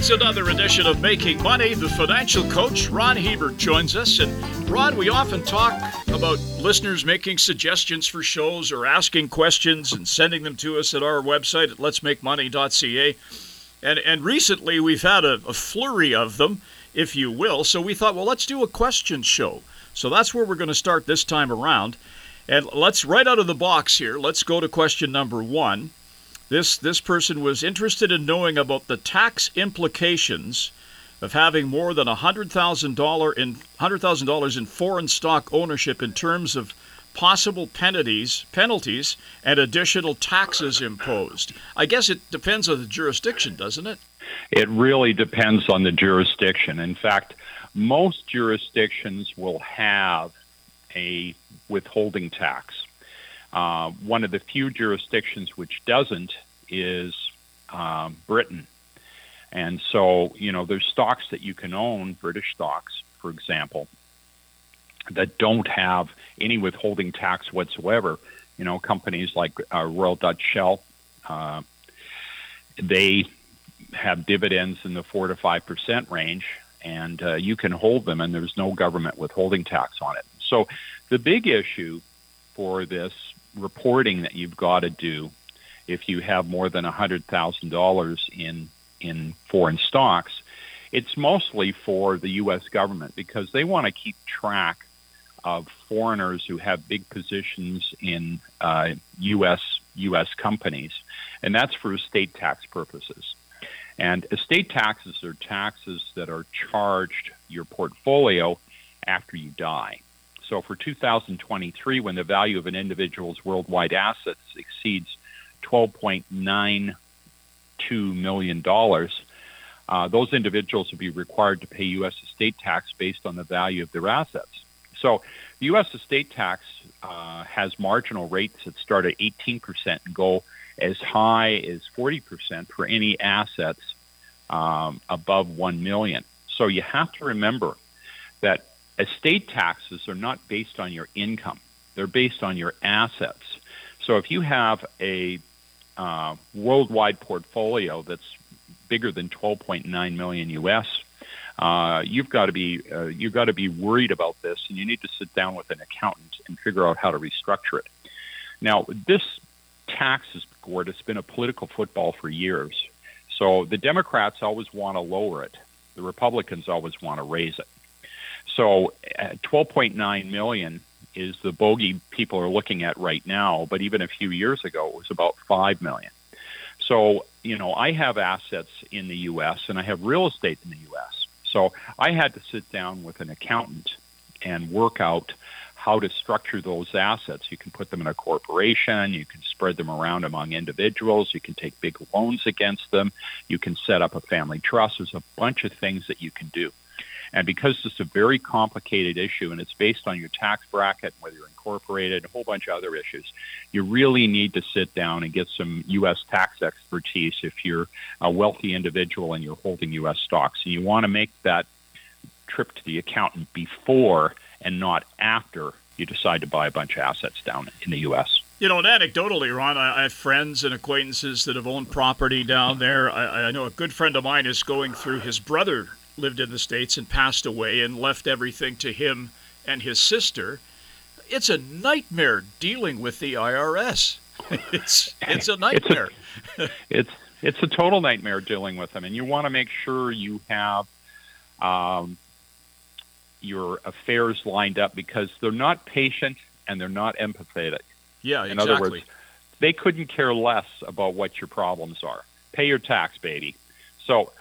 It's another edition of Making Money. The financial coach, Ron Hebert, joins us. And Ron, we often talk about listeners making suggestions for shows or asking questions and sending them to us at our website at letsmakemoney.ca. And recently we've had a flurry of them, if you will. So we thought, well, let's do a question show. So that's where we're going to start this time around. And let's, right out of the box here, let's go to question number one. This person was interested in knowing about the tax implications of having more than $100,000 in foreign stock ownership in terms of possible penalties, and additional taxes imposed. I guess it depends on the jurisdiction, doesn't it? It really depends on the jurisdiction. In fact, most jurisdictions will have a withholding tax. One of the few jurisdictions which doesn't is Britain. And so, you know, there's stocks that you can own, British stocks, for example, that don't have any withholding tax whatsoever. You know, companies like Royal Dutch Shell, they have dividends in the 4 to 5% range, and you can hold them, and there's no government withholding tax on it. So the big issue for this reporting that you've got to do if you have more than $100,000 in foreign stocks, it's mostly for the U.S. government, because they want to keep track of foreigners who have big positions in U.S. companies, and that's for estate tax purposes. And estate taxes are taxes that are charged your portfolio after you die. So for 2023, when the value of an individual's worldwide assets exceeds $12.92 million, those individuals will be required to pay U.S. estate tax based on the value of their assets. So the U.S. estate tax has marginal rates that start at 18% and go as high as 40% for any assets above $1 million. So you have to remember that estate taxes are not based on your income. They're based on your assets. So if you have a worldwide portfolio that's bigger than 12.9 million U.S., you've got to be worried about this, and you need to sit down with an accountant and figure out how to restructure it. Now, this tax is Gord, it's been a political football for years. So the Democrats always want to lower it. The Republicans always want to raise it. So 12.9 million is the bogey people are looking at right now, but even a few years ago, it was about 5 million. So, you know, I have assets in the U.S. and I have real estate in the U.S. So I had to sit down with an accountant and work out how to structure those assets. You can put them in a corporation, you can spread them around among individuals, you can take big loans against them, you can set up a family trust. There's a bunch of things that you can do. And because it's a very complicated issue and it's based on your tax bracket, whether you're incorporated, a whole bunch of other issues, you really need to sit down and get some U.S. tax expertise if you're a wealthy individual and you're holding U.S. stocks. And you want to make that trip to the accountant before and not after you decide to buy a bunch of assets down in the U.S. You know, and anecdotally, Ron, I have friends and acquaintances that have owned property down there. I know a good friend of mine is going through, his brother lived in the States and passed away and left everything to him and his sister. It's a nightmare dealing with the IRS. It's a nightmare. It's a total nightmare dealing with them. And you want to make sure you have your affairs lined up, because they're not patient and they're not empathetic. Yeah, exactly. In other words, they couldn't care less about what your problems are. Pay your tax, baby. So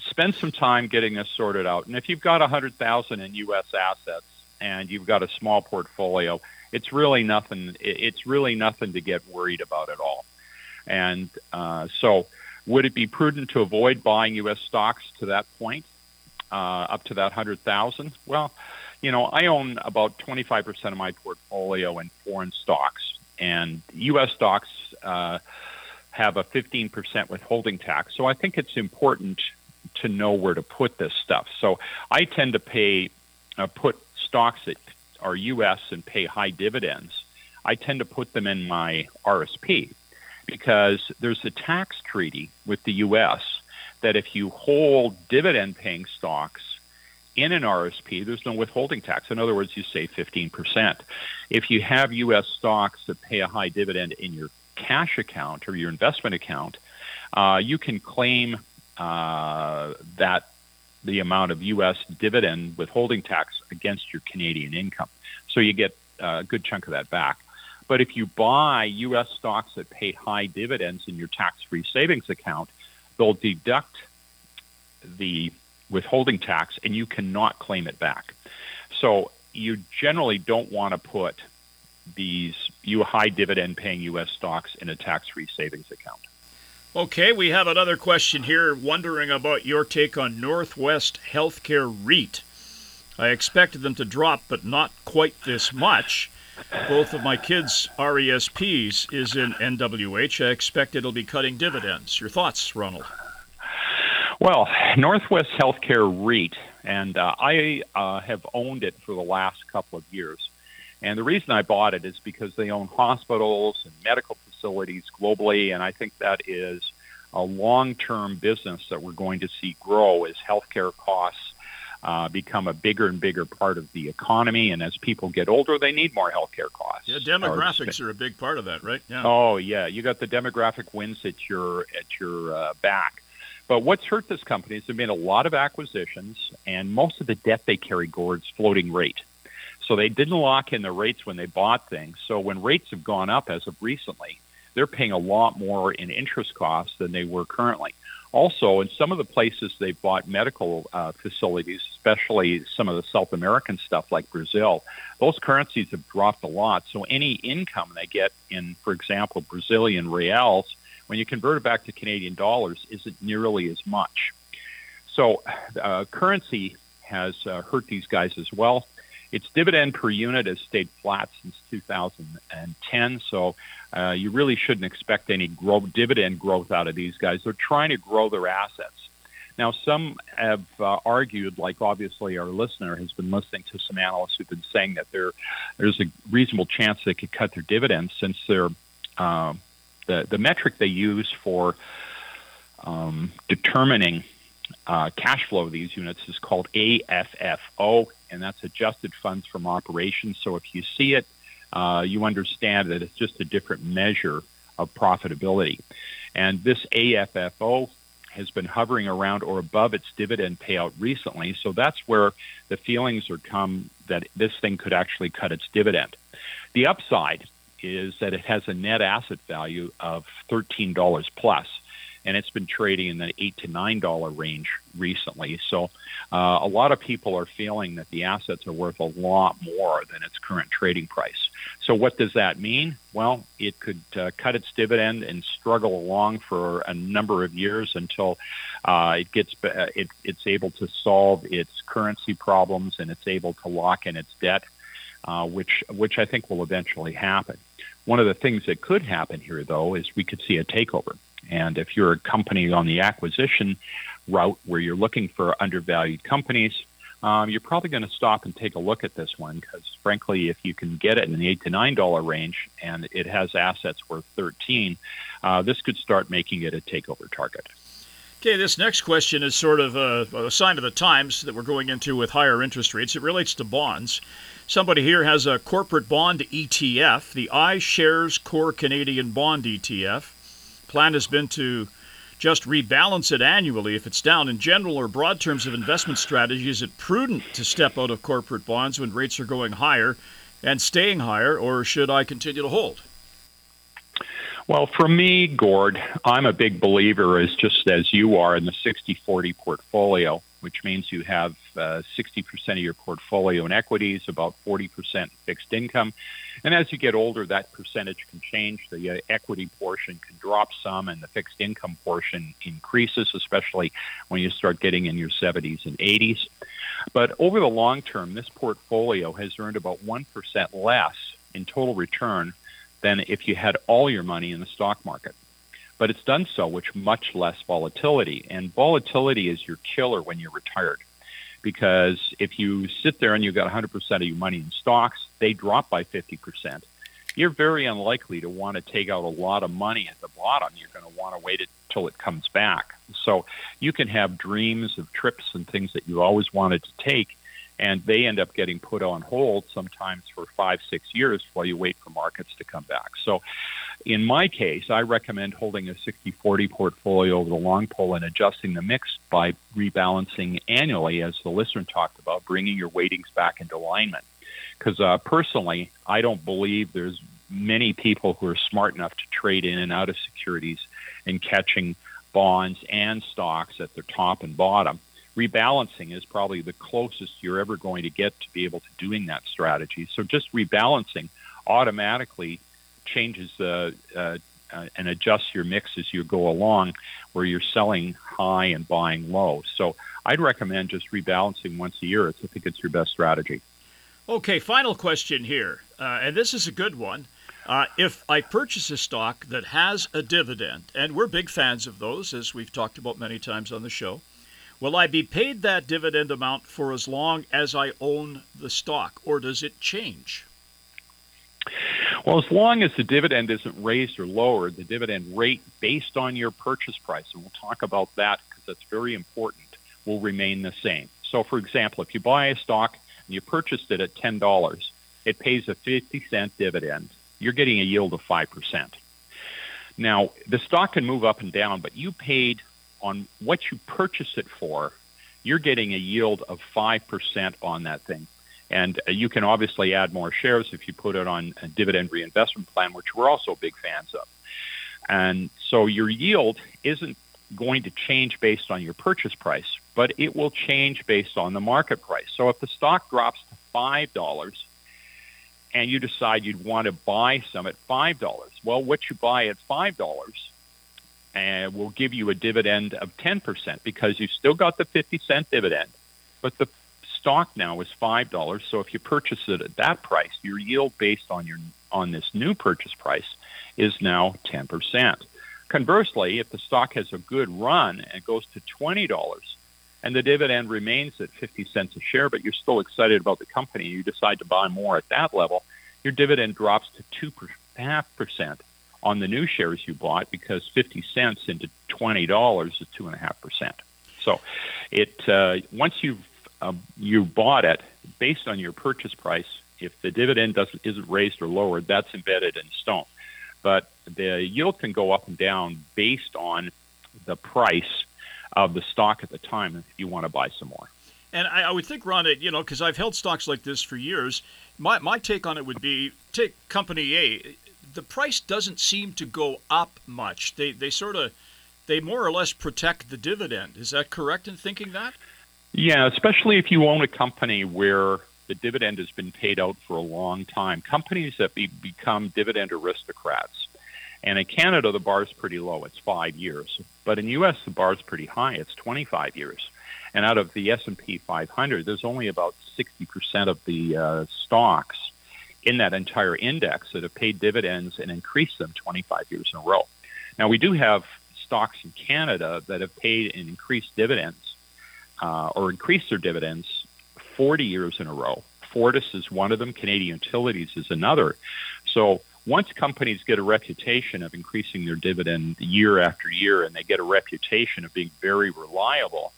spend some time getting this sorted out. And if you've got $100,000 in U.S. assets and you've got a small portfolio, it's really nothing to get worried about at all. And so would it be prudent to avoid buying U.S. stocks to that point, up to that $100,000? Well, you know, I own about 25% of my portfolio in foreign stocks, and U.S. stocks have a 15% withholding tax. So I think it's important to know where to put this stuff. So I tend to put stocks that are U.S. and pay high dividends. I tend to put them in my RSP, because there's a tax treaty with the U.S. that if you hold dividend-paying stocks in an RSP, there's no withholding tax. In other words, you save 15%. If you have U.S. stocks that pay a high dividend in your cash account or your investment account, you can claim that the amount of U.S. dividend withholding tax against your Canadian income. So you get a good chunk of that back. But if you buy U.S. stocks that pay high dividends in your tax-free savings account, they'll deduct the withholding tax and you cannot claim it back. So you generally don't want to put these high dividend-paying U.S. stocks in a tax-free savings account. Okay, we have another question here wondering about your take on Northwest Healthcare REIT. I expected them to drop, but not quite this much. Both of my kids' RESPs is in NWH. I expect it'll be cutting dividends. Your thoughts, Ronald? Well, Northwest Healthcare REIT, and I have owned it for the last couple of years. And the reason I bought it is because they own hospitals and medical facilities globally, and I think that is a long-term business that we're going to see grow as healthcare costs become a bigger and bigger part of the economy, and as people get older, they need more healthcare costs. Yeah, demographics are a big part of that, right? Yeah. Oh, yeah. You got the demographic winds at your back. But what's hurt this company is they've made a lot of acquisitions, and most of the debt they carry, Gord's floating rate. So they didn't lock in the rates when they bought things. So when rates have gone up as of recently, they're paying a lot more in interest costs than they were currently. Also, in some of the places they've bought medical facilities, especially some of the South American stuff like Brazil, those currencies have dropped a lot. So any income they get in, for example, Brazilian reals, when you convert it back to Canadian dollars, isn't nearly as much. So currency has hurt these guys as well. Its dividend per unit has stayed flat since 2010, so you really shouldn't expect any dividend growth out of these guys. They're trying to grow their assets. Now, some have argued, like obviously our listener has been listening to some analysts who've been saying that there's a reasonable chance they could cut their dividends since they're, the metric they use for determining cash flow of these units is called AFFO, and that's adjusted funds from operations. So if you see it, you understand that it's just a different measure of profitability. And this AFFO has been hovering around or above its dividend payout recently. So that's where the feelings are come that this thing could actually cut its dividend. The upside is that it has a net asset value of $13 plus. And it's been trading in the $8 to $9 range recently. So a lot of people are feeling that the assets are worth a lot more than its current trading price. So what does that mean? Well, it could cut its dividend and struggle along for a number of years until it's able to solve its currency problems and it's able to lock in its debt, which I think will eventually happen. One of the things that could happen here, though, is we could see a takeover. And if you're a company on the acquisition route where you're looking for undervalued companies, you're probably going to stop and take a look at this one because, frankly, if you can get it in the $8 to $9 range and it has assets worth $13, this could start making it a takeover target. Okay, this next question is sort of a sign of the times that we're going into with higher interest rates. It relates to bonds. Somebody here has a corporate bond ETF, the iShares Core Canadian Bond ETF. Plan has been to just rebalance it annually if it's down. In general or broad terms of investment strategy, is it prudent to step out of corporate bonds when rates are going higher and staying higher, or should I continue to hold? Well, for me, Gord, I'm a big believer, as just as you are, in the 60-40 portfolio, which means you have 60% of your portfolio in equities, about 40% fixed income. And as you get older, that percentage can change. The equity portion can drop some, and the fixed income portion increases, especially when you start getting in your 70s and 80s. But over the long term, this portfolio has earned about 1% less in total return than if you had all your money in the stock market. But it's done so with much less volatility. And volatility is your killer when you're retired. Because if you sit there and you've got 100% of your money in stocks, they drop by 50%. you're very unlikely to want to take out a lot of money at the bottom. You're going to want to wait till it comes back. So you can have dreams of trips and things that you always wanted to take, and they end up getting put on hold sometimes for 5-6 years while you wait for markets to come back. So in my case, I recommend holding a 60-40 portfolio over the long pull and adjusting the mix by rebalancing annually, as the listener talked about, bringing your weightings back into alignment. Because personally, I don't believe there's many people who are smart enough to trade in and out of securities and catching bonds and stocks at their top and bottom. Rebalancing is probably the closest you're ever going to get to be able to doing that strategy. So just rebalancing automatically changes and adjusts your mix as you go along, where you're selling high and buying low. So I'd recommend just rebalancing once a year. I think it's your best strategy. Okay, final question here, and this is a good one. If I purchase a stock that has a dividend, and we're big fans of those, as we've talked about many times on the show, will I be paid that dividend amount for as long as I own the stock, or does it change? Well, as long as the dividend isn't raised or lowered, the dividend rate based on your purchase price, and we'll talk about that because that's very important, will remain the same. So, for example, if you buy a stock and you purchased it at $10, it pays a 50-cent dividend. You're getting a yield of 5%. Now, the stock can move up and down, but you paid on what you purchase it for, you're getting a yield of 5% on that thing. And you can obviously add more shares if you put it on a dividend reinvestment plan, which we're also big fans of. And so your yield isn't going to change based on your purchase price, but it will change based on the market price. So if the stock drops to $5 and you decide you'd want to buy some at $5, well, what you buy at $5 will give you a dividend of 10% because you've still got the 50-cent dividend, but the stock now is $5. So if you purchase it at that price, your yield based on this new purchase price is now 10%. Conversely, if the stock has a good run and goes to $20 and the dividend remains at 50 cents a share, but you're still excited about the company, you decide to buy more at that level, your dividend drops to 2.5% on the new shares you bought because 50 cents into $20 is 2.5%. So it once you bought it, based on your purchase price, if the dividend isn't raised or lowered, that's embedded in stone. But the yield can go up and down based on the price of the stock at the time if you want to buy some more. And I would think, Ron, because I've held stocks like this for years, my take on it would be, take Company A. The price doesn't seem to go up much. They more or less protect the dividend. Is that correct in thinking that? Yeah, especially if you own a company where the dividend has been paid out for a long time. Companies that become dividend aristocrats. And in Canada, the bar is pretty low. It's 5 years. But in the U.S., the bar is pretty high. It's 25 years. And out of the S&P 500, there's only about 60% of the stocks in that entire index that have paid dividends and increased them 25 years in a row. Now, we do have stocks in Canada that have paid and increased dividends or increased their dividends 40 years in a row. Fortis is one of them. Canadian Utilities is another. So once companies get a reputation of increasing their dividend year after year and they get a reputation of being very reliable,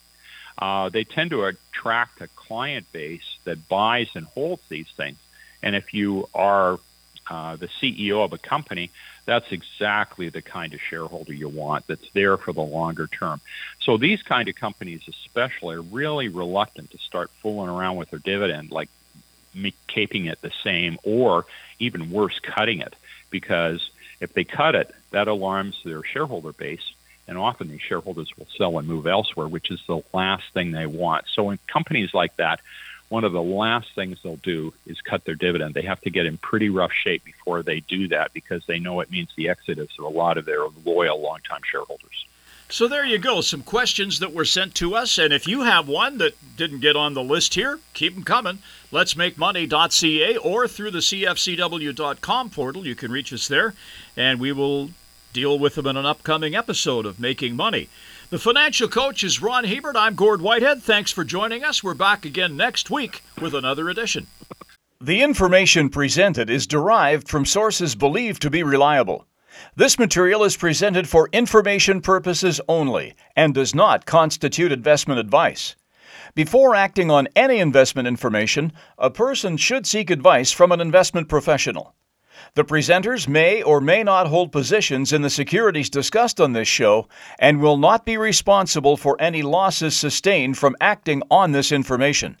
they tend to attract a client base that buys and holds these things. And if you are the CEO of a company, that's exactly the kind of shareholder you want that's there for the longer term. So these kind of companies especially are really reluctant to start fooling around with their dividend, like keeping it the same or, even worse, cutting it. Because if they cut it, that alarms their shareholder base, and often these shareholders will sell and move elsewhere, which is the last thing they want. So in companies like that, one of the last things they'll do is cut their dividend. They have to get in pretty rough shape before they do that because they know it means the exodus of a lot of their loyal, longtime shareholders. So there you go, some questions that were sent to us. And if you have one that didn't get on the list here, keep them coming. Letsmakemoney.ca or through the cfcw.com portal. You can reach us there, and we will deal with them in an upcoming episode of Making Money. The Financial Coach is Ron Hebert. I'm Gord Whitehead. Thanks for joining us. We're back again next week with another edition. The information presented is derived from sources believed to be reliable. This material is presented for information purposes only and does not constitute investment advice. Before acting on any investment information, a person should seek advice from an investment professional. The presenters may or may not hold positions in the securities discussed on this show and will not be responsible for any losses sustained from acting on this information.